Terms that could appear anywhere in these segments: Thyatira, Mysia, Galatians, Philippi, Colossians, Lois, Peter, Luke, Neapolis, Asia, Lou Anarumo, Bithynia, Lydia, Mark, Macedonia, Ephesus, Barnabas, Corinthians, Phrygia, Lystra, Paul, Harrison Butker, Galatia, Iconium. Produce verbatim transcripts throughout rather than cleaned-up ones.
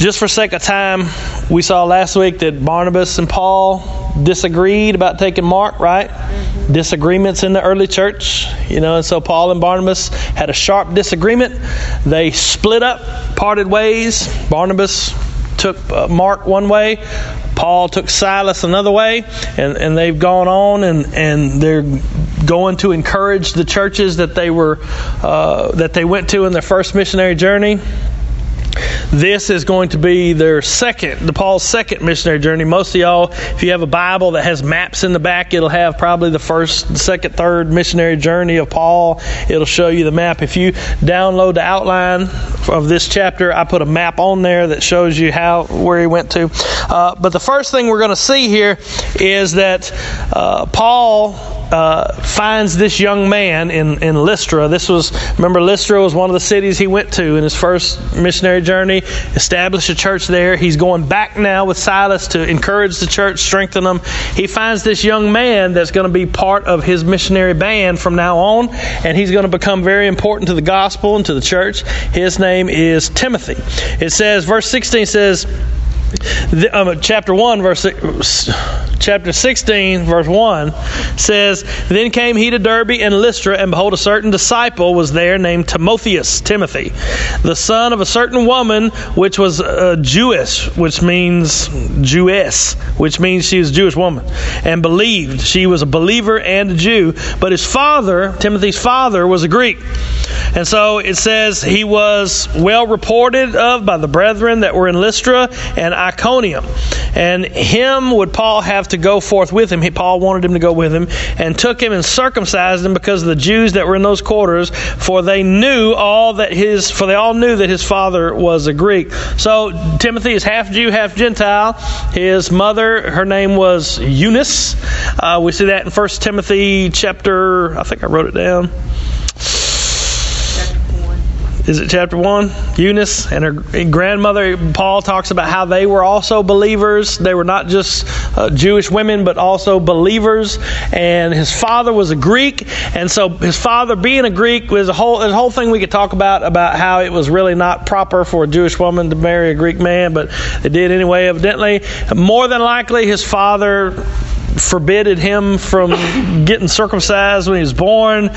Just for sake of time, we saw last week that Barnabas and Paul disagreed about taking Mark, right? Mm-hmm. Disagreements in the early church, you know, and so Paul and Barnabas had a sharp disagreement. They split up, parted ways. Barnabas took uh, Mark one way. Paul took Silas another way, and, and they've gone on, and, and they're going to encourage the churches that they were uh, that they went to in their first missionary journey. This is going to be their second, the Paul's second missionary journey. Most of y'all, if you have a Bible that has maps in the back, it'll have probably the first, second, third missionary journey of Paul. It'll show you the map. If you download the outline of this chapter, I put a map on there that shows you how where he went to. Uh, but the first thing we're going to see here is that uh, Paul... Uh, finds this young man in, in Lystra. This was, remember, Lystra was one of the cities he went to in his first missionary journey, established a church there. He's going back now with Silas to encourage the church, strengthen them. He finds this young man that's going to be part of his missionary band from now on, and he's going to become very important to the gospel and to the church. His name is Timothy. It says, verse sixteen says, The, um, chapter one, verse chapter sixteen, verse one says, "Then came he to Derbe and Lystra, and behold, a certain disciple was there named Timotheus, Timothy, the son of a certain woman which was uh, Jewish, which means Jewess, which means she was a Jewish woman, and believed. She was a believer and a Jew, but his father, Timothy's father, was a Greek." And so it says he was well reported of by the brethren that were in Lystra and Iconium. And him would Paul have to go forth with him. He, Paul wanted him to go with him, and took him and circumcised him because of the Jews that were in those quarters, for they knew all that his for they all knew that his father was a Greek. So Timothy is half Jew, half Gentile. His mother, her name was Eunice. Uh, we see that in First Timothy chapter, I think I wrote it down. Is it chapter one? Eunice and her grandmother. Paul talks about how they were also believers. They were not just uh, Jewish women, but also believers. And his father was a Greek. And so his father being a Greek was a whole, a whole thing we could talk about, about how it was really not proper for a Jewish woman to marry a Greek man, but they did anyway, evidently. More than likely, his father forbidded him from getting circumcised when he was born.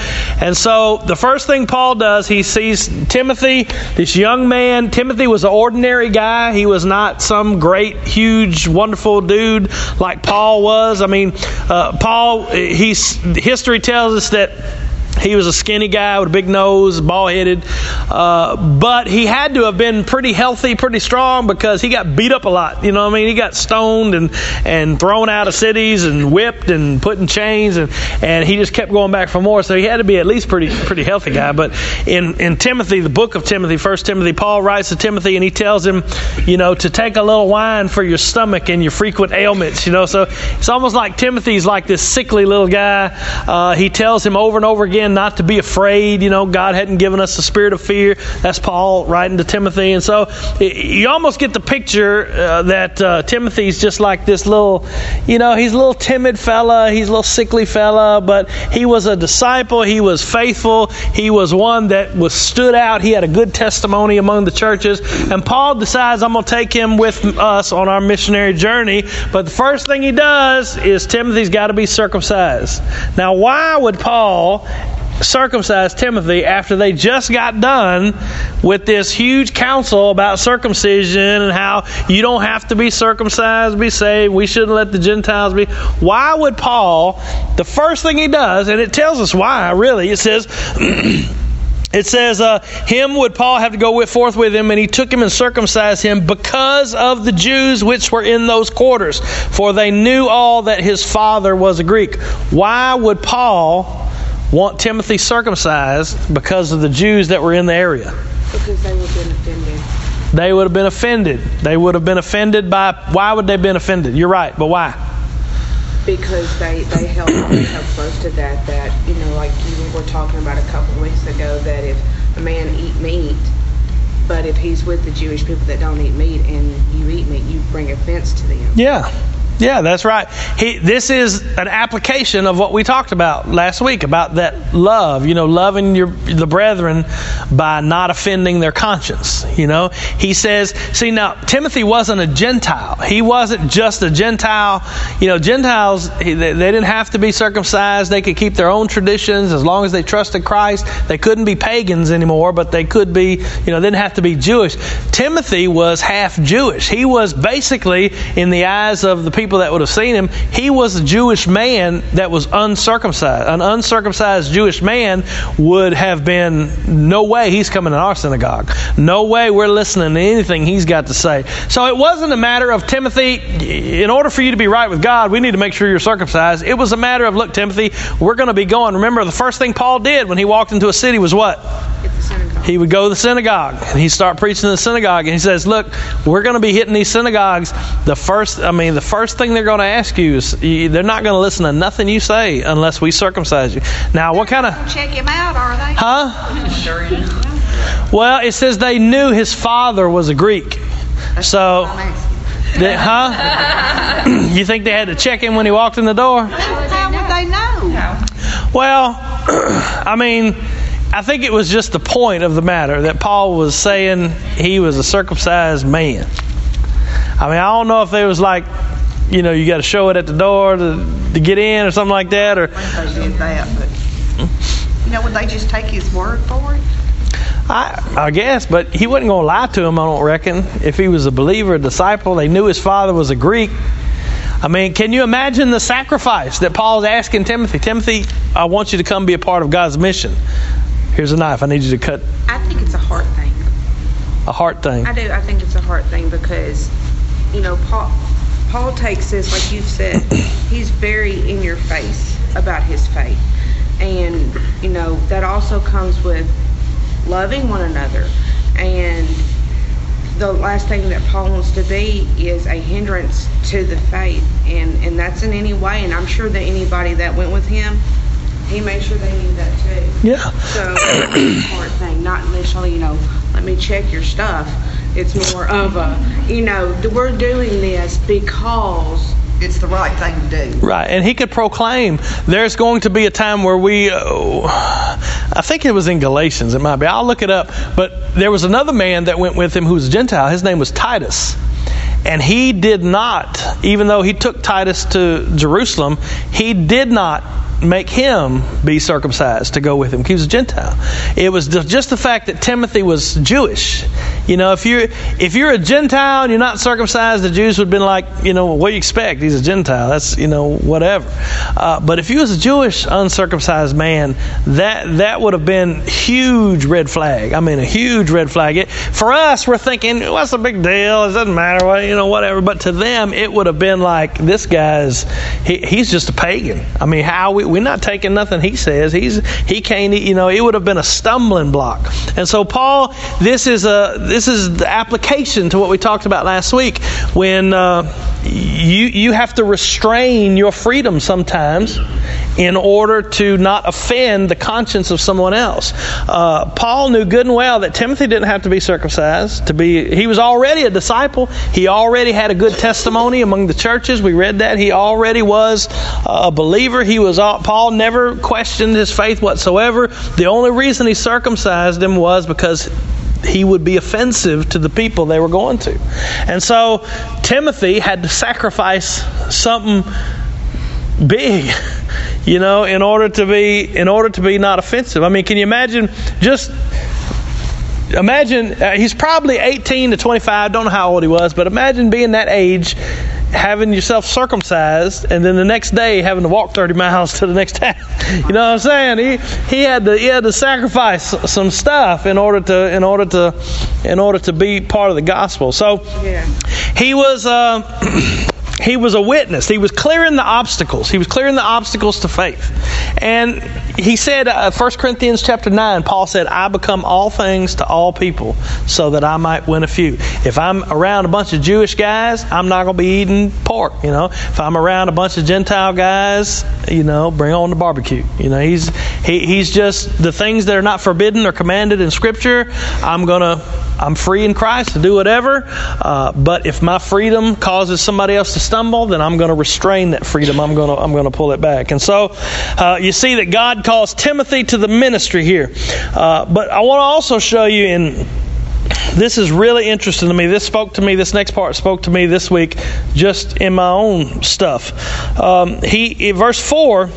And so the first thing Paul does, he sees Timothy, this young man. Timothy was an ordinary guy. He was not some great, huge, wonderful dude like Paul was. I mean, uh, Paul, he's, history tells us that he was a skinny guy with a big nose, bald-headed. Uh, but he had to have been pretty healthy, pretty strong, because he got beat up a lot. You know what I mean? He got stoned and, and thrown out of cities and whipped and put in chains. And, and he just kept going back for more. So he had to be at least pretty pretty healthy guy. But in, in Timothy, the book of Timothy, First Timothy, Paul writes to Timothy, and he tells him, you know, to take a little wine for your stomach and your frequent ailments. You know, so it's almost like Timothy's like this sickly little guy. Uh, he tells him over and over again not to be afraid. You know, God hadn't given us the spirit of fear. That's Paul writing to Timothy. And so you almost get the picture uh, that uh, Timothy's just like this little, you know, he's a little timid fella, he's a little sickly fella, but he was a disciple, he was faithful, he was one that was stood out, he had a good testimony among the churches. And Paul decides, I'm going to take him with us on our missionary journey. But the first thing he does is Timothy's got to be circumcised. Now, why would Paul circumcised Timothy after they just got done with this huge counsel about circumcision and how you don't have to be circumcised, be saved, we shouldn't let the Gentiles be? Why would Paul, the first thing he does, and it tells us why, really, it says... It says, uh, him would Paul have to go with, forth with him, and he took him and circumcised him because of the Jews which were in those quarters, for they knew all that his father was a Greek. Why would Paul want Timothy circumcised because of the Jews that were in the area? Because they would have been offended. They would have been offended. They would have been offended by... Why would they have been offended? You're right, but why? Because they, they held they held close to that, that, you know, like you were talking about a couple weeks ago, that if a man eat meat, but if he's with the Jewish people that don't eat meat and you eat meat, you bring offense to them. Yeah. Yeah, that's right. He, this is an application of what we talked about last week, about that love, you know, loving your the brethren by not offending their conscience, you know. He says, see, now, Timothy wasn't a Gentile. He wasn't just a Gentile. You know, Gentiles, they, they didn't have to be circumcised. They could keep their own traditions as long as they trusted Christ. They couldn't be pagans anymore, but they could be, you know, didn't have to be Jewish. Timothy was half Jewish. He was basically, in the eyes of the people People that would have seen him, he was a Jewish man that was uncircumcised. An uncircumcised Jewish man would have been, no way he's coming in our synagogue. No way we're listening to anything he's got to say. So it wasn't a matter of, Timothy, in order for you to be right with God, we need to make sure you're circumcised. It was a matter of, look, Timothy, we're going to be going. Remember, the first thing Paul did when he walked into a city was what? He would go to the synagogue, and he'd start preaching in the synagogue, and he says, look, we're going to be hitting these synagogues. The first, I mean, the first thing they're going to ask you is, they're not going to listen to nothing you say unless we circumcise you. Now, what kind of... Check him out, are they? Huh? Well, it says they knew his father was a Greek. So, they, huh? You think they had to check him when he walked in the door? How would they know? Well, I mean... I think it was just the point of the matter that Paul was saying he was a circumcised man. I mean, I don't know if they was like, you know, you got to show it at the door to, to get in or something like that. Or, I think they did that, but, you know, would they just take his word for it? I, I guess, but he wasn't going to lie to him, I don't reckon. If he was a believer, a disciple, they knew his father was a Greek. I mean, can you imagine the sacrifice that Paul's asking Timothy? Timothy, I want you to come be a part of God's mission. Here's a knife. I need you to cut. I think it's a heart thing. A heart thing. I do. I think it's a heart thing because, you know, Paul, Paul takes this, like you've said, he's very in your face about his faith. And, you know, that also comes with loving one another. And the last thing that Paul wants to be is a hindrance to the faith. And, and that's in any way. And I'm sure that anybody that went with him, he made sure they knew that too. Yeah. So it's a hard thing, not necessarily, you know, let me check your stuff. It's more of a, you know, we're doing this because it's the right thing to do. Right, and he could proclaim, there's going to be a time where we, oh, I think it was in Galatians, it might be, I'll look it up, but there was another man that went with him who was a Gentile. His name was Titus. And he did not, even though he took Titus to Jerusalem, he did not make him be circumcised to go with him. He was a Gentile. It was just the fact that Timothy was Jewish. You know, if you're, if you're a Gentile and you're not circumcised, the Jews would have been like, you know, what do you expect? He's a Gentile. That's, you know, whatever. Uh, but if you was a Jewish uncircumcised man, that, that would have been huge red flag. I mean, a huge red flag. It, for us, we're thinking, what's the big deal? It doesn't matter, well, you know, whatever. But to them, it would have been like, this guy's, he, he's just a pagan. I mean, how we, we're not taking nothing he says. He's he can't, you know, it would have been a stumbling block. And so Paul, this is a this is the application to what we talked about last week. When uh, you you have to restrain your freedom sometimes in order to not offend the conscience of someone else. Uh, Paul knew good and well that Timothy didn't have to be circumcised to be. He was already a disciple. He already had a good testimony among the churches. We read that he already was a believer. He was all. Paul never questioned his faith whatsoever. The only reason he circumcised him was because he would be offensive to the people they were going to. And so Timothy had to sacrifice something big, you know, in order to be in order to be not offensive. I mean, can you imagine just... Imagine, uh, he's probably eighteen to twenty-five, don't know how old he was, but imagine being that age, having yourself circumcised, and then the next day having to walk thirty miles to the next town. You know what I'm saying? He, he had to he had to sacrifice some stuff in order to in order to in order to be part of the gospel. So yeah. he was uh, he was a witness. He was clearing the obstacles. He was clearing the obstacles to faith. And he said, uh, First Corinthians chapter nine, Paul said, I become all things to all people so that I might win a few. If I'm around a bunch of Jewish guys, I'm not going to be eating pork, you know. If I'm around a bunch of Gentile guys, you know, bring on the barbecue. You know, he's he, he's just, the things that are not forbidden or commanded in Scripture, I'm going to... I'm free in Christ to do whatever, uh, but if my freedom causes somebody else to stumble, then I'm going to restrain that freedom. I'm going to I'm going to pull it back. And so uh, you see that God calls Timothy to the ministry here. Uh, but I want to also show you in... This is really interesting to me. This spoke to me. This next part spoke to me this week just in my own stuff. Um, he, in verse four...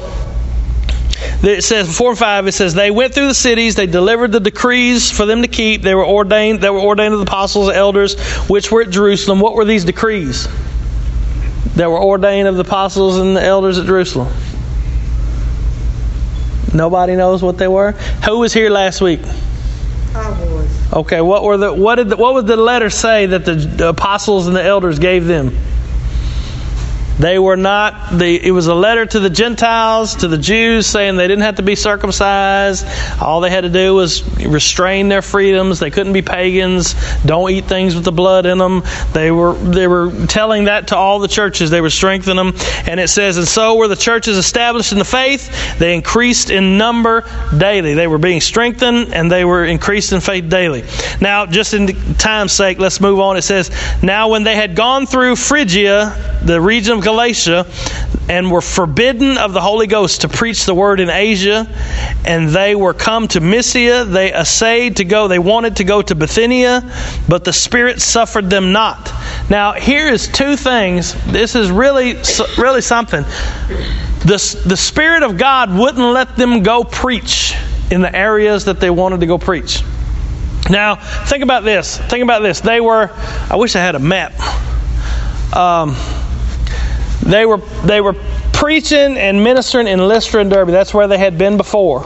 It says four and five, it says, they went through the cities, they delivered the decrees for them to keep. They were ordained, they were ordained to the apostles and elders, which were at Jerusalem. What were these decrees that were ordained of the apostles and the elders at Jerusalem? Nobody knows what they were? Who was here last week? I was. Okay, what were the what did the, what would the letter say that the, the apostles and the elders gave them? They were not, the, it was a letter to the Gentiles, to the Jews, saying they didn't have to be circumcised. All they had to do was restrain their freedoms. They couldn't be pagans. Don't eat things with the blood in them. They were they were telling that to all the churches. They were strengthening them. And it says, and so were the churches established in the faith. They increased in number daily. They were being strengthened, and they were increased in faith daily. Now, just in time's sake, let's move on. It says, now when they had gone through Phrygia, the region of Galatia, and were forbidden of the Holy Ghost to preach the word in Asia, and they were come to Mysia, they essayed to go, they wanted to go to Bithynia, but the Spirit suffered them not. Now, here is two things. This is really, really something. The, the Spirit of God wouldn't let them go preach in the areas that they wanted to go preach. Now, think about this. Think about this. They were, I wish I had a map. Um... They were they were preaching and ministering in Lystra and Derbe. That's where they had been before.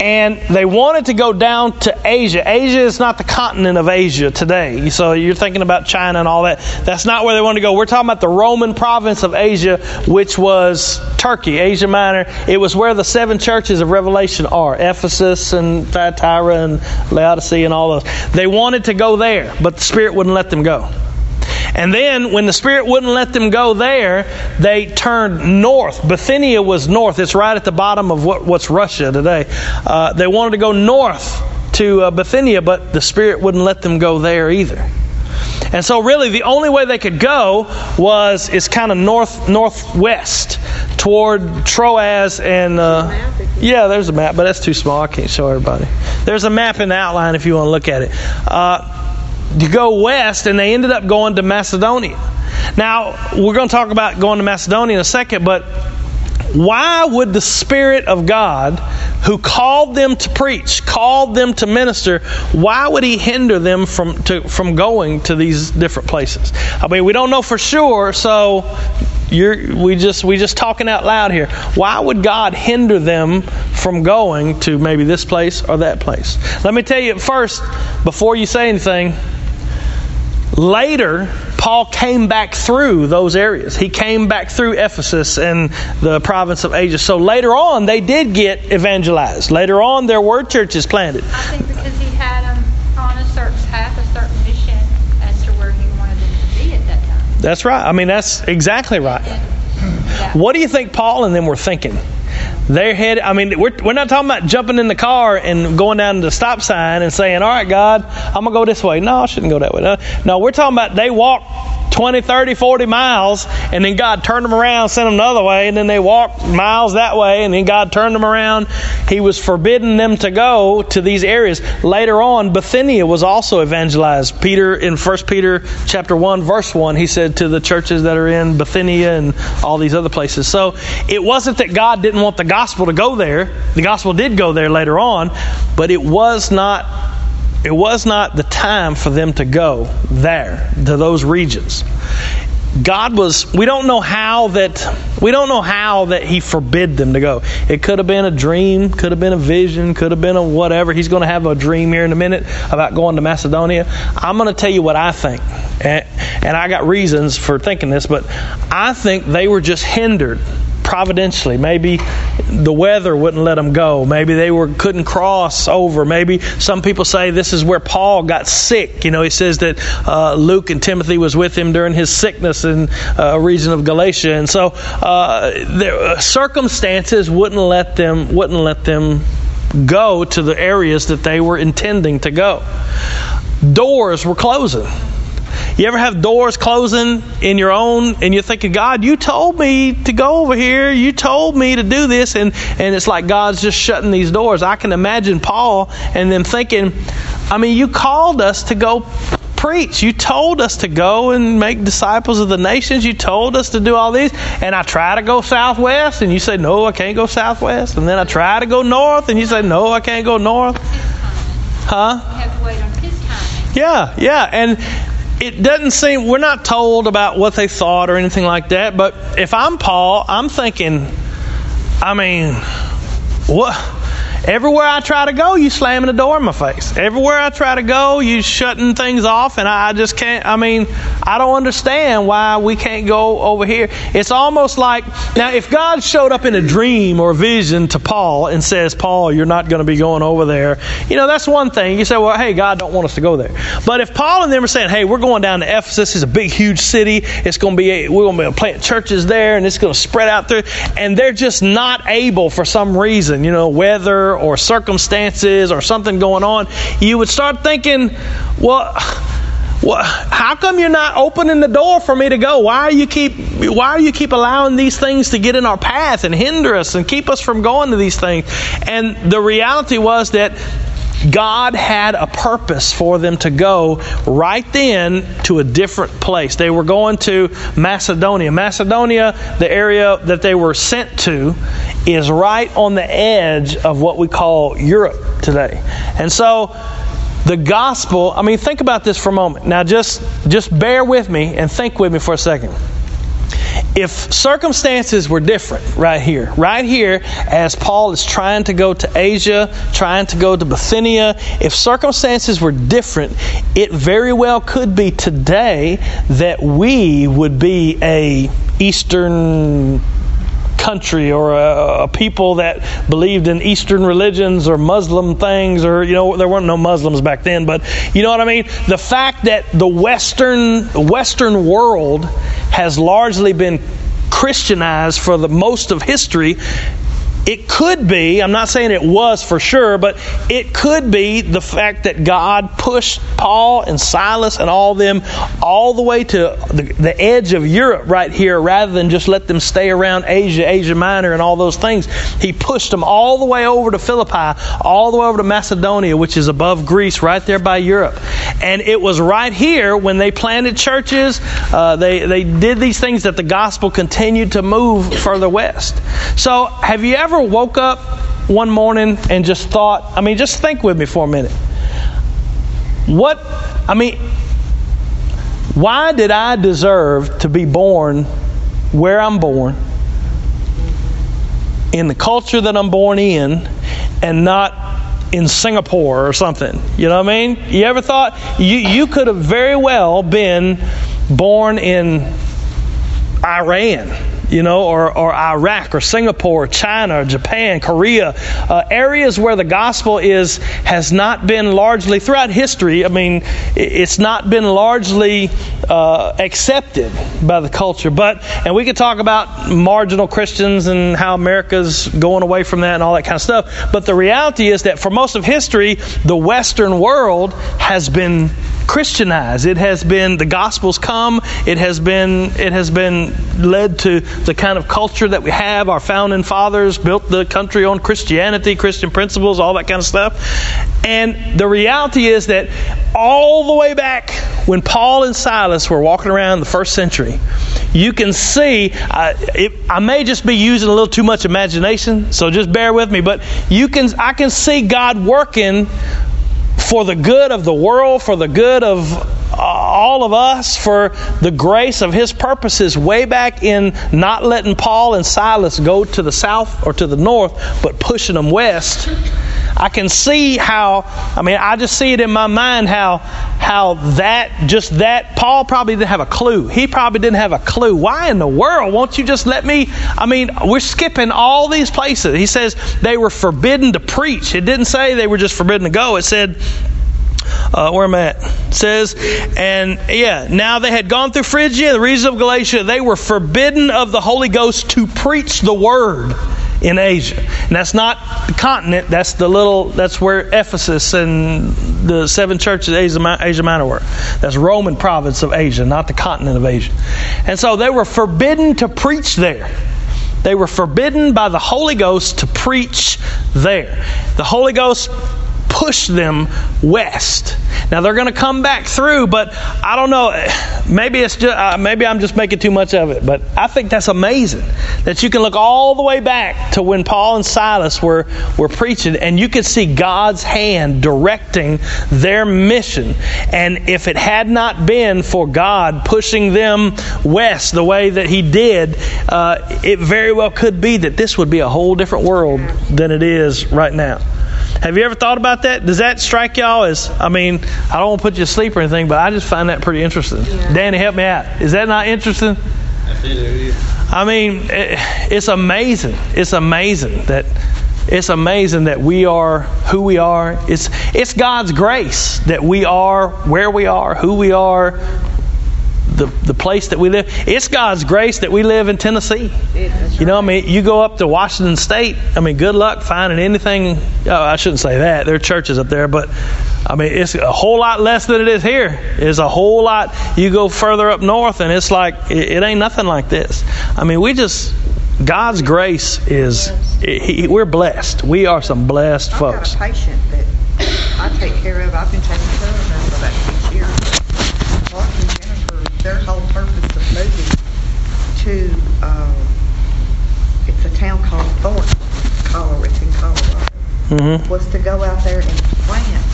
And they wanted to go down to Asia. Asia is not the continent of Asia today. So you're thinking about China and all that. That's not where they wanted to go. We're talking about the Roman province of Asia, which was Turkey, Asia Minor. It was where the seven churches of Revelation are. Ephesus and Thyatira and Laodicea and all those. They wanted to go there, but the Spirit wouldn't let them go. And then, when the Spirit wouldn't let them go there, they turned north. Bithynia was north. It's right at the bottom of what, what's Russia today. Uh, they wanted to go north to uh, Bithynia, but the Spirit wouldn't let them go there either. And so, really, the only way they could go was is kind of north northwest toward Troas and uh, yeah, there's a map, but that's too small. I can't show everybody. There's a map in the outline if you want to look at it. Uh, to go west, and they ended up going to Macedonia. Now, we're going to talk about going to Macedonia in a second, but why would the Spirit of God, who called them to preach, called them to minister, why would He hinder them from to, from going to these different places? I mean, we don't know for sure, so you're, we just we just talking out loud here. Why would God hinder them from going to maybe this place or that place? Let me tell you first, before you say anything, later, Paul came back through those areas. He came back through Ephesus and the province of Asia. So later on, they did get evangelized. Later on, there were churches planted. I think because he had them on a certain path, a certain mission as to where he wanted them to be at that time. That's right. I mean, that's exactly right. Yeah. What do you think Paul and them were thinking? They're headed, I mean, we're, we're not talking about jumping in the car and going down to the stop sign and saying, all right, God, I'm going to go this way. No, I shouldn't go that way. No, no, we're talking about they walked twenty, thirty, forty miles, and then God turned them around, sent them the other way, and then they walked miles that way, and then God turned them around. He was forbidding them to go to these areas. Later on, Bithynia was also evangelized. Peter, in First Peter chapter one, verse one, he said to the churches that are in Bithynia and all these other places. So it wasn't that God didn't want the gospel to go there. The gospel did go there later on, but it was not it was not the time for them to go there to those regions. God was we don't know how that we don't know how that he forbid them to go. It could have been a dream, could have been a vision, could have been a whatever. He's going to have a dream here in a minute about going to Macedonia. I'm going to tell you what I think. And, and I got reasons for thinking this, but I think they were just hindered. Providentially, maybe the weather wouldn't let them go. Maybe they were couldn't cross over. Maybe some people say this is where Paul got sick. You know, he says that uh, Luke and Timothy was with him during his sickness in uh, a region of Galatia, and so uh, their uh, circumstances wouldn't let them wouldn't let them go to the areas that they were intending to go. doors were closing. You ever have doors closing in your own, and you're thinking, God, you told me to go over here. You told me to do this. And, and it's like God's just shutting these doors. I can imagine Paul and them thinking, I mean, you called us to go preach. You told us to go and make disciples of the nations. You told us to do all these. And I try to go southwest, and you say, no, I can't go southwest. And then I try to go north, and you say, no, I can't go north. Huh? You have to wait on his time. Yeah, yeah. And it doesn't seem, we're not told about what they thought or anything like that, but if I'm Paul, I'm thinking, I mean, what? Everywhere I try to go, you slamming the door in my face. Everywhere I try to go, you shutting things off, and I, I just can't, I mean, I don't understand why we can't go over here. It's almost like, now if God showed up in a dream or vision to Paul and says, Paul, you're not going to be going over there, you know, that's one thing. You say, well, hey, God don't want us to go there. But if Paul and them are saying, hey, we're going down to Ephesus, it's a big, huge city, it's going to be, a, we're going to be able to plant churches there, and it's going to spread out through, and they're just not able for some reason, you know, weather or circumstances or something going on, you would start thinking, well, well, how come you're not opening the door for me to go? Why do you keep why do you keep allowing these things to get in our path and hinder us and keep us from going to these things? And the reality was that God had a purpose for them to go right then to a different place. They were going to Macedonia. Macedonia, the area that they were sent to, is right on the edge of what we call Europe today. And so the gospel, I mean, think about this for a moment. Now just, just bear with me and think with me for a second. If circumstances were different right here, right here as Paul is trying to go to Asia, trying to go to Bithynia, if circumstances were different, it very well could be today that we would be a Eastern country or a, a people that believed in Eastern religions or Muslim things, or, you know, there weren't no Muslims back then, but you know what I mean? The fact that the Western Western world has largely been Christianized for the most of history, it could be, I'm not saying it was for sure, but it could be the fact that God pushed Paul and Silas and all them all the way to the, the edge of Europe right here, rather than just let them stay around Asia, Asia Minor and all those things. He pushed them all the way over to Philippi, all the way over to Macedonia, which is above Greece, right there by Europe. And it was right here when they planted churches, uh, they, they did these things, that the gospel continued to move further west. So have you ever woke up one morning and just thought, I mean, just think with me for a minute. What, I mean, why did I deserve to be born where I'm born, in the culture that I'm born in, and not in Singapore or something? You know what I mean? You ever thought, you, you could have very well been born in Iran, you know, or, or Iraq, or Singapore, or China, or Japan, Korea, uh, areas where the gospel is has not been largely, throughout history, I mean, it's not been largely uh, accepted by the culture. But, and we could talk about marginal Christians and how America's going away from that and all that kind of stuff, but the reality is that for most of history, the Western world has been Christianized. It has been, the gospel's come, it has been it has been led to the kind of culture that we have. Our founding fathers built the country on Christianity, Christian principles, all that kind of stuff. And the reality is that all the way back when Paul and Silas were walking around in the first century, you can see, uh, it, I may just be using a little too much imagination, so just bear with me, but you can I can see God working for the good of the world, for the good of uh, all of us, for the grace of his purposes way back in not letting Paul and Silas go to the south or to the north, but pushing them west. I can see how, I mean, I just see it in my mind how how that, just that, Paul probably didn't have a clue. He probably didn't have a clue. Why in the world won't you just let me, I mean, we're skipping all these places. He says they were forbidden to preach. It didn't say they were just forbidden to go. It said, Uh, where am I at? It says, and yeah, now they had gone through Phrygia, the region of Galatia. They were forbidden of the Holy Ghost to preach the word in Asia. And that's not the continent, that's the little, that's where Ephesus and the seven churches of Asia, Asia Minor were. That's Roman province of Asia, not the continent of Asia. And so they were forbidden to preach there. They were forbidden by the Holy Ghost to preach there. The Holy Ghost push them west. Now they're going to come back through, but I don't know. Maybe it's just, uh, maybe I'm just making too much of it, but I think that's amazing that you can look all the way back to when Paul and Silas were were preaching, and you could see God's hand directing their mission. And if it had not been for God pushing them west the way that He did, uh, it very well could be that this would be a whole different world than it is right now. Have you ever thought about that? Does that strike y'all as, I mean, I don't want to put you asleep or anything, but I just find that pretty interesting. Yeah. Danny, help me out. Is that not interesting? I feel it is. I mean, it, it's amazing. It's amazing that it's amazing that we are who we are. It's it's God's grace that we are where we are, who we are, the the place that we live. It's God's grace that we live in Tennessee. That's you know, right. I mean, you go up to Washington State, I mean, good luck finding anything. Oh, I shouldn't say that. There are churches up there, but I mean, it's a whole lot less than it is here. It's a whole lot. You go further up north and it's like, it, it ain't nothing like this. I mean, we just, God's grace is, he, he, we're blessed. We are some blessed I've folks. I've got a patient that I take care of. I've been taking care of them for about six years. Talking to their whole purpose of moving to, uh, it's a town called Thornton, Colorado, it's in Colorado, mm-hmm. was to go out there and plant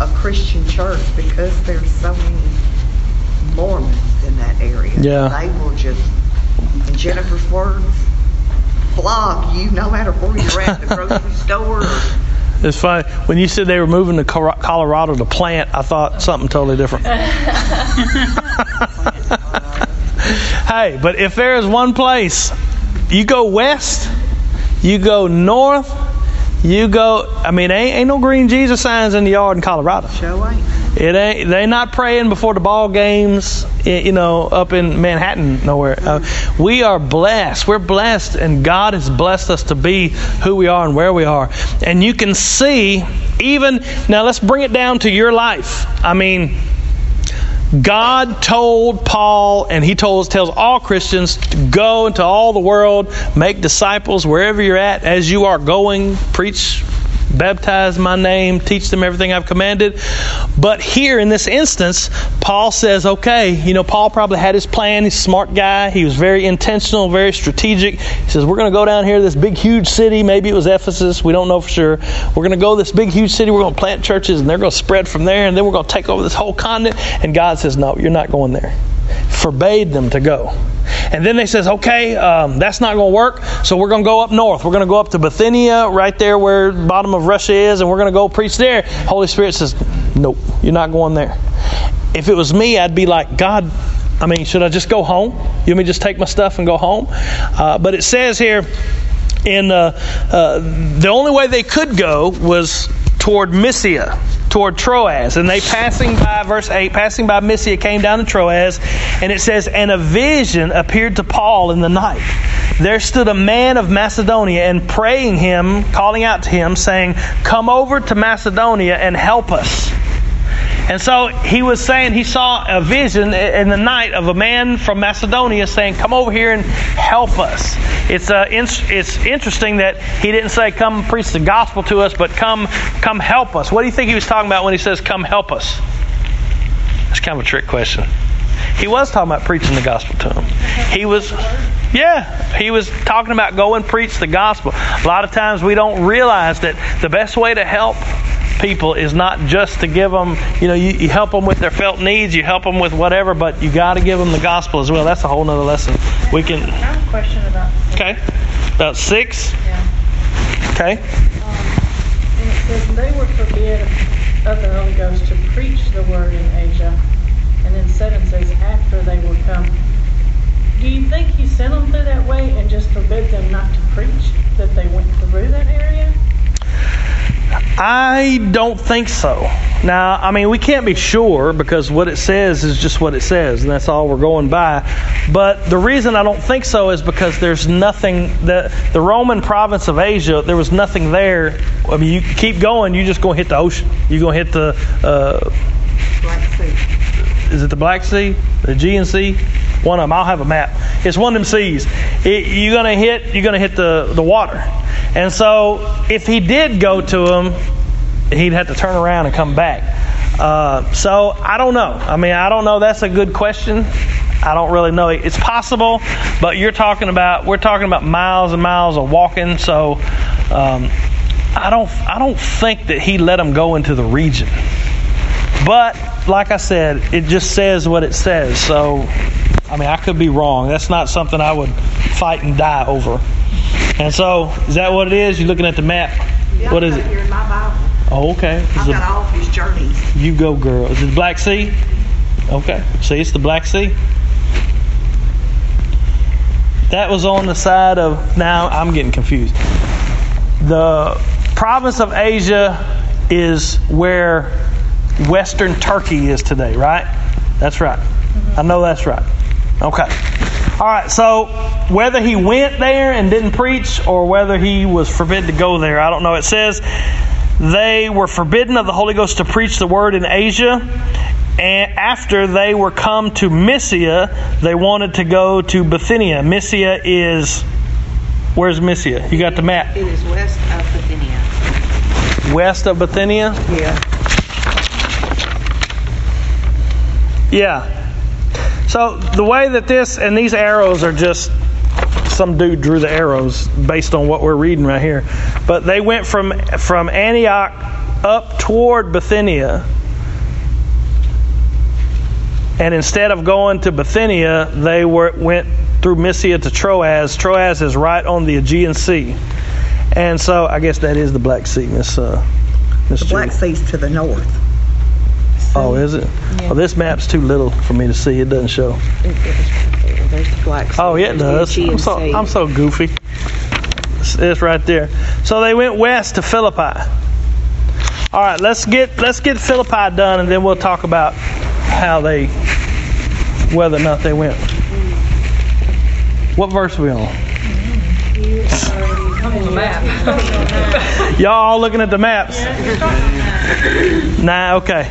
a Christian church because there's so many Mormons in that area. Yeah. They will just, in Jennifer's words, flog you no matter where you're at, the grocery store. It's funny. When you said they were moving to Colorado to plant, I thought something totally different. Hey, but if there is one place, you go west, you go north, you go, I mean, ain't, ain't no green Jesus signs in the yard in Colorado. Sure ain't. It ain't. They're not praying before the ball games, you know, up in Manhattan, nowhere. Uh, we are blessed. We're blessed, and God has blessed us to be who we are and where we are. And you can see, even now, let's bring it down to your life. I mean, God told Paul, and he told, tells all Christians, to go into all the world, make disciples wherever you're at. As you are going, preach, baptize my name, teach them everything I've commanded. But here in this instance, Paul says, okay, you know, Paul probably had his plan. He's a smart guy. He was very intentional, very strategic. He says, we're going to go down here to this big, huge city. Maybe it was Ephesus. We don't know for sure. We're going to go to this big, huge city. We're going to plant churches, and they're going to spread from there, and then we're going to take over this whole continent. And God says, no, you're not going there. Forbade them to go. And then they says, okay, um, that's not going to work, so we're going to go up north. We're going to go up to Bithynia, right there where the bottom of Russia is, and we're going to go preach there. Holy Spirit says, nope, you're not going there. If it was me, I'd be like, God, I mean, should I just go home? You want me to just take my stuff and go home? Uh, but it says here, in uh, uh, the only way they could go was toward Mysia, toward Troas. And they passing by, verse eight, passing by Mysia, came down to Troas. And it says, and a vision appeared to Paul in the night. There stood a man of Macedonia, and praying him, calling out to him, saying, come over to Macedonia and help us. And so he was saying he saw a vision in the night of a man from Macedonia saying, come over here and help us. It's uh, in, it's interesting that he didn't say, come preach the gospel to us, but come come help us. What do you think he was talking about when he says, come help us? That's kind of a trick question. He was talking about preaching the gospel to him. He was... Yeah, he was talking about go and preach the gospel. A lot of times we don't realize that the best way to help people is not just to give them, you know, you, you help them with their felt needs, you help them with whatever, but you got to give them the gospel as well. That's a whole nother lesson. We can. I have a question about six. Okay. About six? Yeah. Okay. Um, and it says they were forbid of the Holy Ghost to preach the word in Asia. And then seven says after they were come. Do you think he sent them through that way and just forbid them not to preach, that they went through that area? I don't think so. Now, I mean, we can't be sure because what it says is just what it says, and that's all we're going by. But the reason I don't think so is because there's nothing that the Roman province of Asia, there was nothing there. I mean, you keep going, you're just going to hit the ocean. You're going to hit the uh, Black Sea. Is it the Black Sea? The Aegean Sea? One of them. I'll have a map. It's one of them seas. It, you're gonna hit. You're gonna hit the the water. And so, if he did go to him, he'd have to turn around and come back. Uh, so I don't know. I mean, I don't know. That's a good question. I don't really know. It's possible, but you're talking about. We're talking about miles and miles of walking. So um, I don't. I don't think that he let him go into the region. But like I said, it just says what it says. So. I mean, I could be wrong. That's not something I would fight and die over. And so, is that what it is? You're looking at the map. Yeah, what is it? Here in my Bible. Oh, okay. I've got all of his journeys. You go, girl. Is it the Black Sea? Okay. See, it's the Black Sea. That was on the side of... Now, I'm getting confused. The province of Asia is where Western Turkey is today, right? That's right. Mm-hmm. I know that's right. Okay. All right, so whether he went there and didn't preach or whether he was forbidden to go there, I don't know. It says they were forbidden of the Holy Ghost to preach the word in Asia. And after they were come to Mysia, they wanted to go to Bithynia. Mysia is... Where's Mysia? You got the map. It is west of Bithynia. West of Bithynia? Yeah. Yeah. So the way that this, and these arrows are just, some dude drew the arrows based on what we're reading right here. But they went from from Antioch up toward Bithynia. And instead of going to Bithynia, they were went through Mysia to Troas. Troas is right on the Aegean Sea. And so I guess that is the Black Sea, Miss uh, Miss Julie. The Black Sea's to the north. Oh, is it? Yeah. Oh, this map's too little for me to see. It doesn't show. There's the Black Sea. Oh, yeah, it does. I'm so, I'm so goofy. It's, it's right there. So they went west to Philippi. All right, let's get let's get Philippi done, and then we'll talk about how they, whether or not they went. What verse are we on? The map. Y'all looking at the maps? Nah, okay.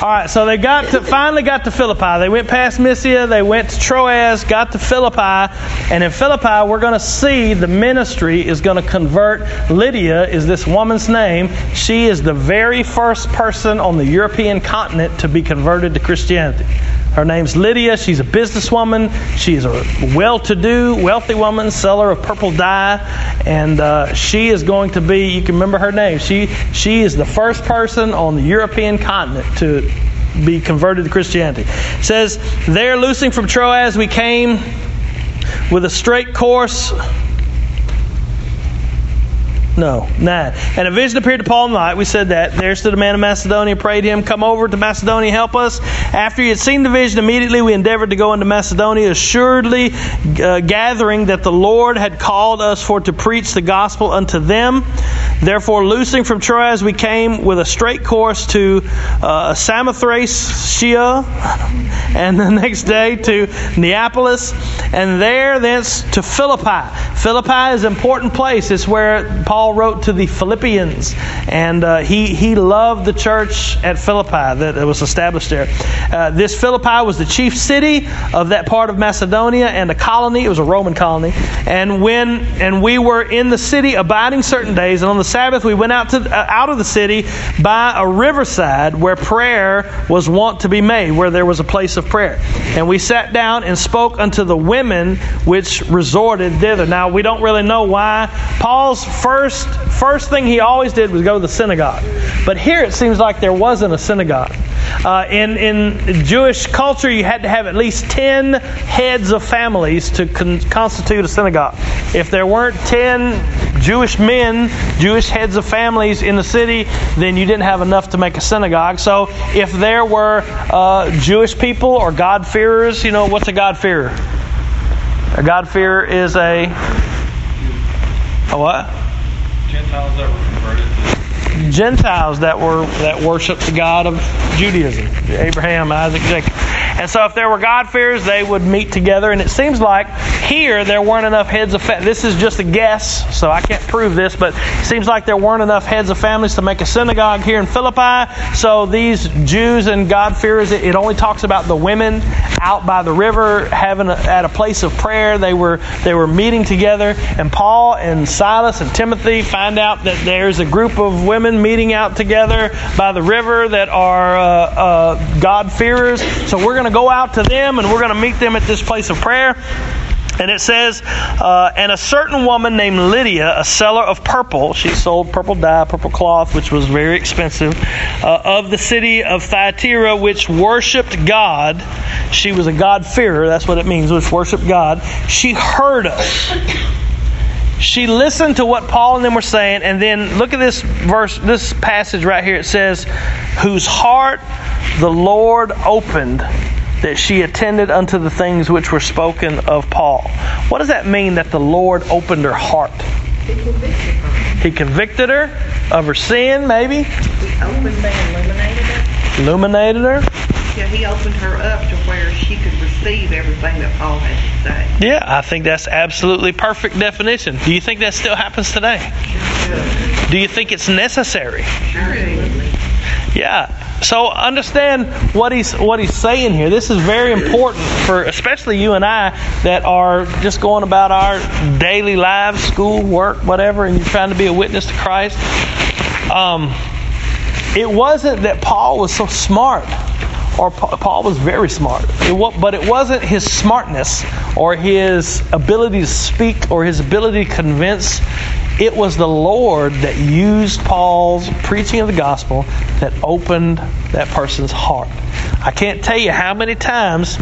All right, so they got to finally got to Philippi. They went past Mysia, they went to Troas, got to Philippi, and in Philippi we're going to see the ministry is going to convert. Lydia is this woman's name. She is the very first person on the European continent to be converted to Christianity. Her name's Lydia. She's a businesswoman. She's a well-to-do, wealthy woman, seller of purple dye. And uh, she is going to be, you can remember her name, she she is the first person on the European continent to be converted to Christianity. It says, there loosing from Troas we came with a straight course... No, nine. And a vision appeared to Paul in the night. We said that. There stood a man of Macedonia, prayed him, come over to Macedonia, help us. After he had seen the vision, immediately we endeavored to go into Macedonia, assuredly uh, gathering that the Lord had called us for to preach the gospel unto them. Therefore, loosing from Troas, we came with a straight course to uh, Samothrace, and the next day to Neapolis, and there thence to Philippi. Philippi is an important place. It's where Paul wrote to the Philippians, and uh, he he loved the church at Philippi that was established there. Uh, this Philippi was the chief city of that part of Macedonia and a colony. It was a Roman colony. And when and we were in the city abiding certain days, and on the Sabbath we went out to uh, out of the city by a riverside where prayer was wont to be made, where there was a place of prayer. And we sat down and spoke unto the women which resorted thither. Now we don't really know why Paul's first First, first thing he always did was go to the synagogue. But here it seems like there wasn't a synagogue. Uh, in, in Jewish culture, you had to have at least ten heads of families to con- constitute a synagogue. If there weren't ten Jewish men, Jewish heads of families in the city, then you didn't have enough to make a synagogue. So if there were uh, Jewish people or God-fearers, you know, what's a God-fearer? A God-fearer is a... A what? Gentiles that were converted to Gentiles that were that worshipped the God of Judaism, Abraham, Isaac, Jacob. And so if there were God-fearers, they would meet together. And it seems like here there weren't enough heads of families. This is just a guess, so I can't prove this, but it seems like there weren't enough heads of families to make a synagogue here in Philippi. So these Jews and God-fearers, it only talks about the women out by the river having a, at a place of prayer. They were they were meeting together. And Paul and Silas and Timothy find out that there's a group of women meeting out together by the river that are uh, uh, God-fearers. So we're going to go out to them and we're going to meet them at this place of prayer. And it says, uh, and a certain woman named Lydia, a seller of purple, she sold purple dye, purple cloth, which was very expensive, uh, of the city of Thyatira, which worshipped God. She was a God-fearer, that's what it means, which worshipped God. She heard us. She listened to what Paul and them were saying, and then look at this verse, this passage right here. It says, whose heart the Lord opened, that she attended unto the things which were spoken of Paul. What does that mean that the Lord opened her heart? He convicted her. He convicted her of her sin, maybe? He opened and illuminated her. Illuminated her. Yeah, he opened her up to where she could receive everything that Paul had to say. Yeah, I think that's absolutely perfect definition. Do you think that still happens today? Sure do. Do you think it's necessary? Sure do. Yeah. So understand what he's what he's saying here. This is very important for especially you and I that are just going about our daily lives, school, work, whatever, and you're trying to be a witness to Christ. Um, it wasn't that Paul was so smart, or Paul was very smart, it was, but it wasn't his smartness or his ability to speak or his ability to convince. It was the Lord that used Paul's preaching of the gospel that opened that person's heart. I can't tell you how many times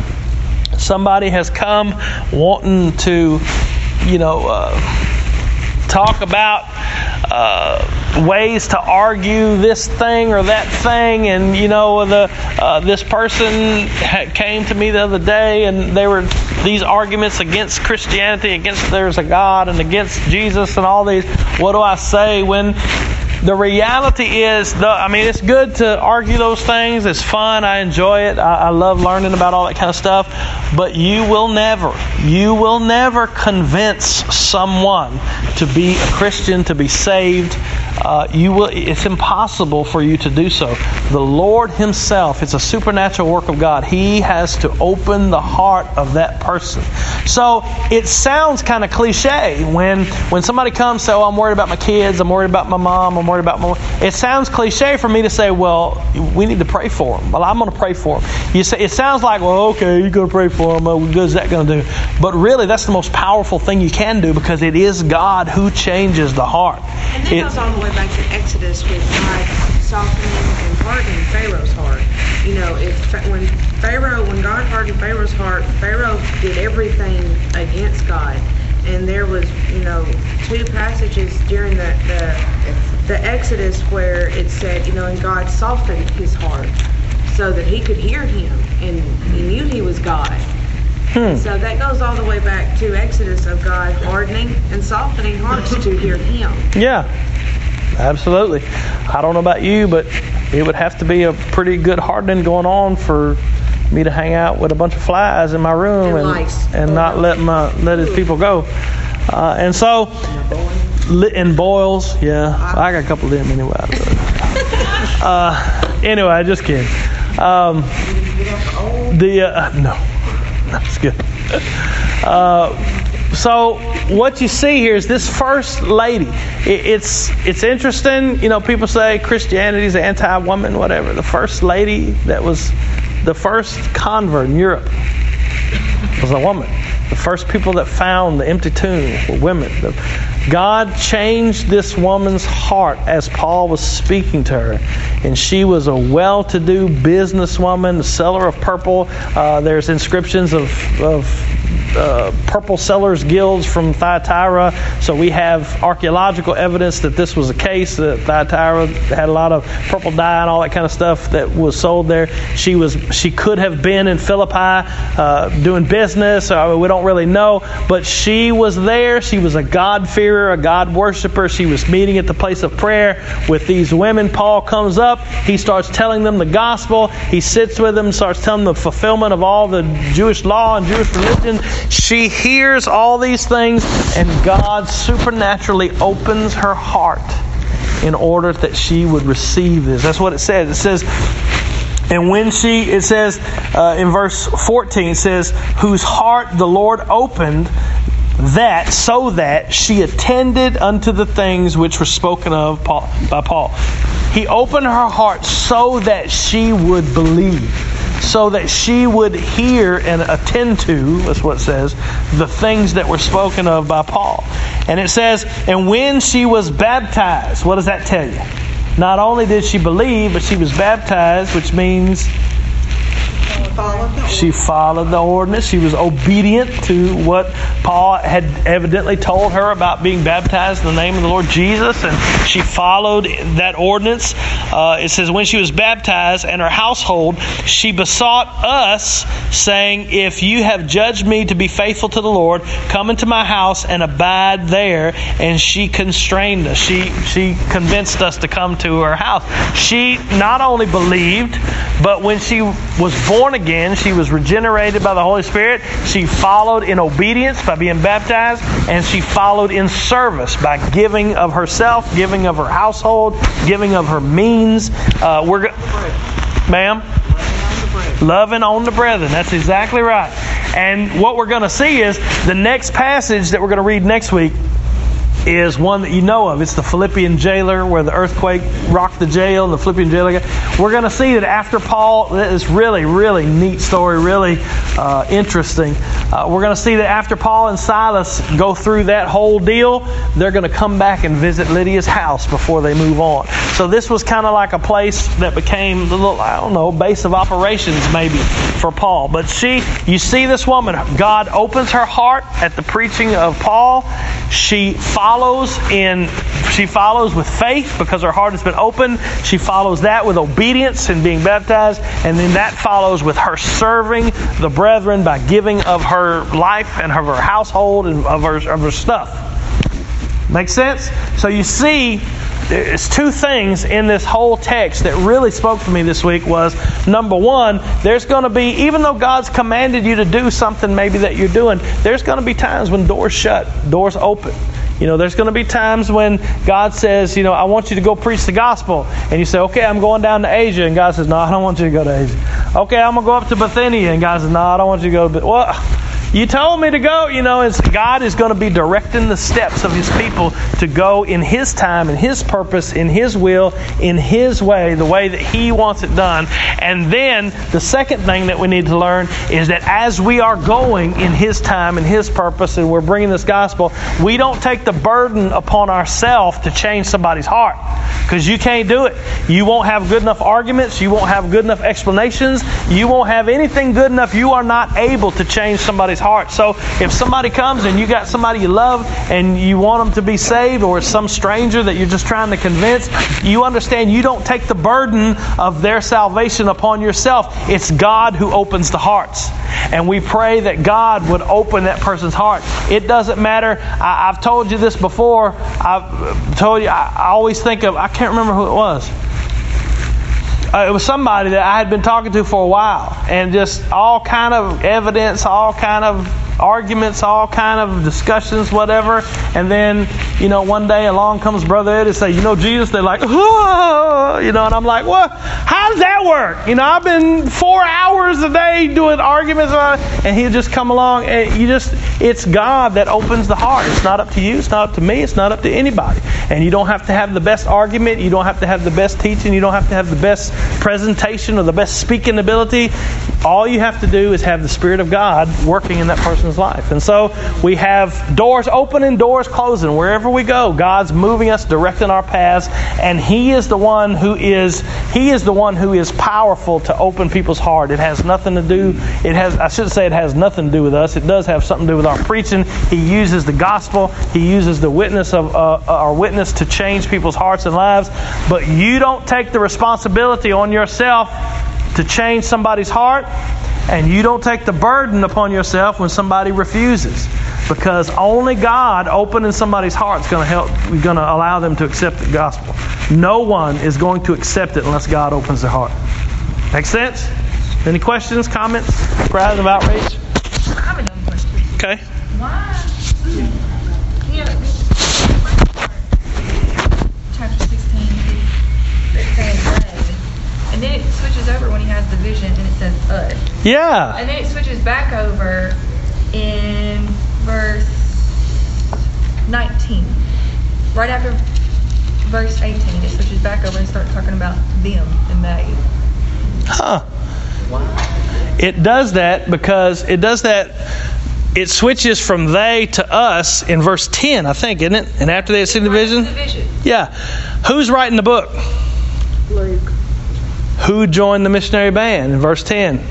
somebody has come wanting to, you know, uh, talk about uh, ways to argue this thing or that thing. And, you know, the uh, this person came to me the other day and they were... these arguments against Christianity, against there's a God and against Jesus and all these, what do I say when the reality is, the, I mean, it's good to argue those things. It's fun. I enjoy it. I, I love learning about all that kind of stuff. But you will never, you will never convince someone to be a Christian, to be saved. Uh, you will. It's impossible for you to do so. The Lord Himself, it's a supernatural work of God. He has to open the heart of that person. So it sounds kind of cliche when when somebody comes and says, oh, I'm worried about my kids, I'm worried about my mom, I'm worried about my... It sounds cliche for me to say, well, we need to pray for them. Well, I'm going to pray for them. You say, it sounds like, well, okay, you're going to pray for them. Well, what good is that going to do? But really, that's the most powerful thing you can do because it is God who changes the heart. And that it, goes all the way back to Exodus with God softening and hardening Pharaoh's heart. You know, if when Pharaoh, when God hardened Pharaoh's heart, Pharaoh did everything against God. And there was, you know, two passages during the the, the Exodus where it said, you know, and God softened his heart so that he could hear him and he knew he was God. Hmm. So that goes all the way back to Exodus of God hardening and softening hearts to hear Him. Yeah, absolutely. I don't know about you, but it would have to be a pretty good hardening going on for me to hang out with a bunch of flies in my room and and, and not let my let his people go. Uh, and so, in boils, yeah, I got a couple of them anyway. uh, anyway, just kidding. Um, the uh, no. That's good. Uh, so what you see here is this first lady. It, it's it's interesting. You know, people say Christianity is anti-woman, whatever. The first lady that was the first convert in Europe was a woman. The first people that found the empty tomb were women. The, God changed this woman's heart as Paul was speaking to her. And she was a well-to-do businesswoman, a seller of purple. Uh, there's inscriptions of, of uh, purple sellers guilds from Thyatira. So we have archaeological evidence that this was a case, that Thyatira had a lot of purple dye and all that kind of stuff that was sold there. She was she could have been in Philippi uh, doing business. I mean, we don't really know, but she was there. She was a God-fearer, a God-worshipper. She was meeting at the place of prayer with these women. Paul comes up. He starts telling them the gospel. He sits with them, starts telling them the fulfillment of all the Jewish law and Jewish religion. She hears all these things, and God supernaturally opens her heart in order that she would receive this. That's what it says. It says, and when she, it says uh, in verse fourteen, it says, whose heart the Lord opened, that so that she attended unto the things which were spoken of Paul, by Paul. He opened her heart so that she would believe, so that she would hear and attend to, that's what it says, the things that were spoken of by Paul. And it says, and when she was baptized, what does that tell you? Not only did she believe, but she was baptized, which means she followed the ordinance. She was obedient to what Paul had evidently told her about being baptized in the name of the Lord Jesus, and she followed that ordinance. Uh, it says, when she was baptized and her household, she besought us, saying, if you have judged me to be faithful to the Lord, come into my house and abide there. And she constrained us. She, she convinced us to come to her house. She not only believed, but when she was born again, she was regenerated by the Holy Spirit. She followed in obedience by being baptized, and she followed in service by giving of herself, giving of her household, giving of her means. Uh, we're, go- ma'am, loving on the brethren. That's exactly right. And what we're going to see is the next passage that we're going to read next week is one that you know of. It's the Philippian jailer, where the earthquake rocked the jail and the Philippian jailer. We're going to see that after Paul, it's really, really neat story, really uh, interesting. Uh, we're going to see that after Paul and Silas go through that whole deal, they're going to come back and visit Lydia's house before they move on. So this was kind of like a place that became the little, I don't know, base of operations maybe for Paul. But she, you see this woman, God opens her heart at the preaching of Paul. She follows In, she follows with faith because her heart has been opened. She follows that with obedience and being baptized. And then that follows with her serving the brethren by giving of her life and of her household and of her, of her stuff. Make sense? So you see, there's two things in this whole text that really spoke to me this week was, number one, there's going to be, even though God's commanded you to do something maybe that you're doing, there's going to be times when doors shut, doors open. You know, there's going to be times when God says, you know, I want you to go preach the gospel. And you say, okay, I'm going down to Asia. And God says, no, I don't want you to go to Asia. Okay, I'm going to go up to Bithynia. And God says, no, I don't want you to go to Bithynia. Well, you told me to go. You know, it's, God is going to be directing the steps of His people to go in His time, in His purpose, in His will, in His way, the way that He wants it done. And then the second thing that we need to learn is that as we are going in His time and His purpose and we're bringing this gospel, we don't take the burden upon ourselves to change somebody's heart, because you can't do it. You won't have good enough arguments. You won't have good enough explanations. You won't have anything good enough. You are not able to change somebody's heart. So if somebody comes and you got somebody you love and you want them to be saved, or it's some stranger that you're just trying to convince, you understand you don't take the burden of their salvation upon yourself. It's God who opens the hearts. And we pray that God would open that person's heart. It doesn't matter. I, I've told you this before. I've told you, I, I always think of, I can't remember who it was. Uh, it was somebody that I had been talking to for a while, and just all kind of evidence, all kind of arguments, all kind of discussions, whatever. And then, you know, one day along comes Brother Ed and say, you know, Jesus, they're like, whoa, you know, and I'm like, well, how does that work? You know, I've been four hours a day doing arguments, and he'll just come along, and you just, it's God that opens the heart. It's not up to you. It's not up to me. It's not up to anybody. And you don't have to have the best argument. You don't have to have the best teaching. You don't have to have the best presentation or the best speaking ability. All you have to do is have the Spirit of God working in that person's person's life. And so we have doors open and doors closing. Wherever we go, God's moving us, directing our paths, and He is the one who is He is the one who is powerful to open people's heart. It has nothing to do. It has I shouldn't say it has nothing to do with us. It does have something to do with our preaching. He uses the gospel. He uses the witness of uh, our witness to change people's hearts and lives. But you don't take the responsibility on yourself to change somebody's heart, and you don't take the burden upon yourself when somebody refuses, because only God opening somebody's heart is going to help. We're going to allow them to accept the gospel. No one is going to accept it unless God opens their heart. Make sense? Any questions, comments, cries of outrage? I have a dumb question. Okay. Why can't chapter sixteen say they? And then it switches over when he has the vision and it says us. Yeah. And then it switches back over in verse nineteen. Right after verse eighteen, it switches back over and starts talking about them and they. Huh. Why? It does that because it does that. It switches from they to us in verse ten, I think, isn't it? And after they had seen the vision? the vision. Yeah. Who's writing the book? Luke. Who joined the missionary band in verse ten?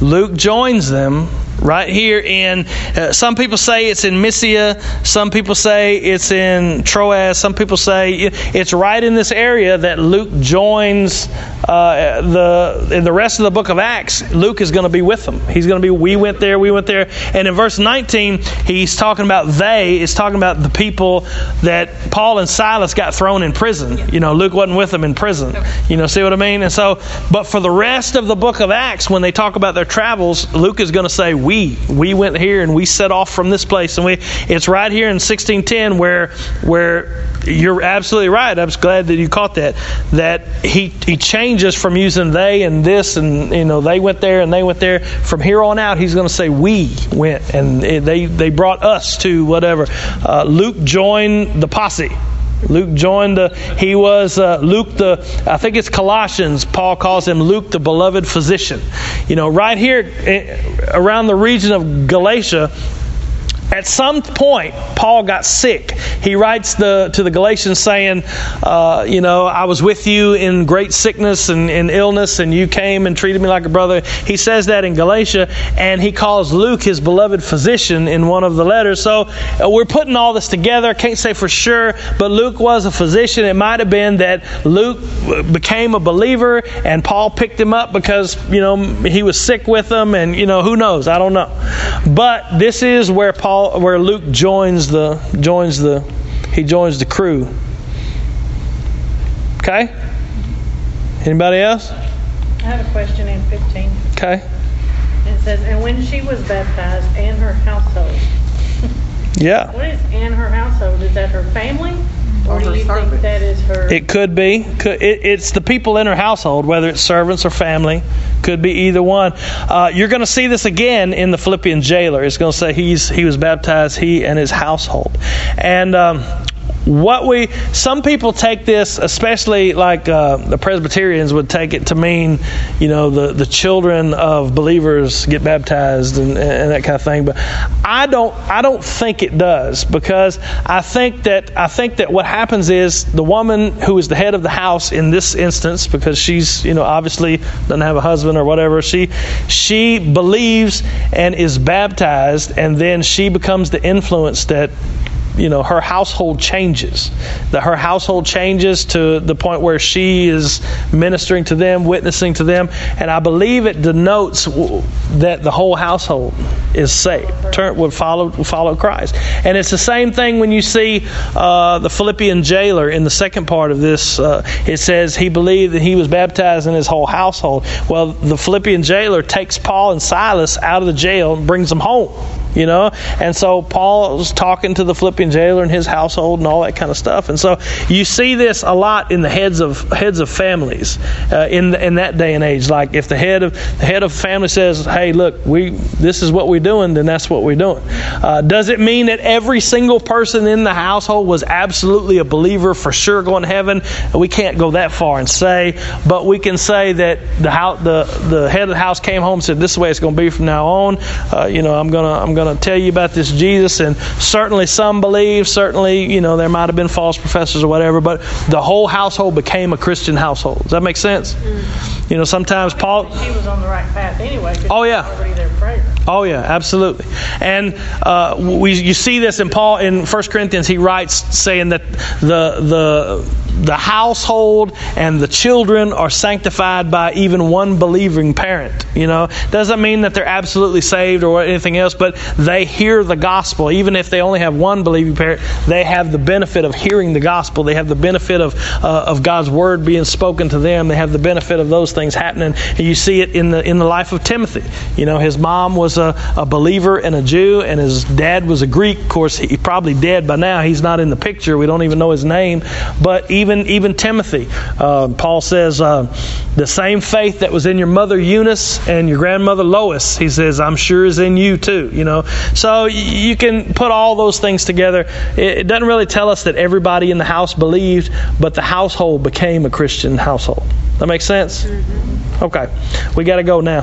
Luke joins them right here in, uh, some people say it's in Mysia, some people say it's in Troas, some people say it, it's right in this area that Luke joins uh, the, in the rest of the book of Acts. Luke is going to be with them. He's going to be, we went there, we went there. And in verse nineteen, he's talking about they, it's talking about the people that Paul and Silas got thrown in prison. You know, Luke wasn't with them in prison. You know, see what I mean? And so, but for the rest of the book of Acts, when they talk about their travels, Luke is going to say, We we went here and we set off from this place, and we it's right here in sixteen ten where where you're absolutely right. I was glad that you caught that. That he he changes from using they and this and you know they went there and they went there. From here on out, he's going to say we went and they they brought us to whatever. Uh, Luke joined the posse. Luke joined the, he was uh, Luke the, I think it's Colossians, Paul calls him Luke the beloved physician. You know, right here around the region of Galatia, at some point, Paul got sick. He writes the, to the Galatians saying, uh, you know, I was with you in great sickness and in illness, and you came and treated me like a brother. He says that in Galatia, and he calls Luke his beloved physician in one of the letters. So uh, we're putting all this together. Can't say for sure, but Luke was a physician. It might have been that Luke became a believer, and Paul picked him up because, you know, he was sick with him, and, you know, who knows? I don't know. But this is where Paul where Luke joins the joins the he joins the crew. Okay? Anybody else? I have a question in fifteen. Okay. It says, and when she was baptized and her household. Yeah. What is and her household? Is that her family? Or do you think that is her? It could be. Could, it, it's the people in her household, whether it's servants or family. Could be either one. Uh, you're going to see this again in the Philippian jailer. It's going to say he's he was baptized, he and his household. And um, what we some people take this, especially like uh, the Presbyterians would take it to mean, you know, the, the children of believers get baptized and, and that kind of thing. But I don't I don't think it does, because I think that I think that what happens is the woman who is the head of the house in this instance, because she's, you know, obviously doesn't have a husband or whatever, she she believes and is baptized, and then she becomes the influence that, you know, her household changes. That her household changes to the point where she is ministering to them, witnessing to them, and I believe it denotes w- that the whole household is saved, Turn, would follow would follow Christ. And it's the same thing when you see uh, the Philippian jailer in the second part of this. Uh, it says he believed that he was baptized in his whole household. Well, the Philippian jailer takes Paul and Silas out of the jail and brings them home. You know, and so Paul was talking to the Philippian jailer and his household and all that kind of stuff. And so you see this a lot in the heads of heads of families uh, in in that day and age. Like if the head of the head of family says, "Hey, look, we this is what we we're doing, then that's what we're doing. Uh, does it mean that every single person in the household was absolutely a believer, for sure going to heaven? We can't go that far and say, but we can say that the house, the, the head of the house came home and said, this is the way it's going to be from now on. Uh, you know, I'm gonna I'm gonna tell you about this Jesus, and certainly some believe, certainly, you know, there might have been false professors or whatever, but the whole household became a Christian household. Does that make sense? Mm. You know, sometimes Paul... He was on the right path anyway. Oh, yeah. Already their prayer. Oh, yeah, absolutely. And uh, we you see this in Paul in First Corinthians. He writes saying that the the the household and the children are sanctified by even one believing parent. You know, doesn't mean that they're absolutely saved or anything else, but they hear the gospel. Even if they only have one believing parent, they have the benefit of hearing the gospel. They have the benefit of uh, of God's word being spoken to them. They have the benefit of those things happening. And you see it in the in the life of Timothy. You know, his mom was a, a believer and a Jew, and his dad was a Greek. Of course, he's probably dead by now. He's not in the picture. We don't even know his name. But even even Timothy, uh, Paul says, uh, the same faith that was in your mother Eunice and your grandmother Lois, he says, I'm sure is in you too. You know, so you can put all those things together. It, it doesn't really tell us that everybody in the house believed, but the household became a Christian household. That makes sense? Mm-hmm. Okay. We got to go now.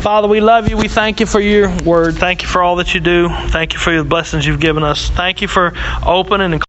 Father, we love you. We thank you for your word. Thank you for all that you do. Thank you for the blessings you've given us. Thank you for opening and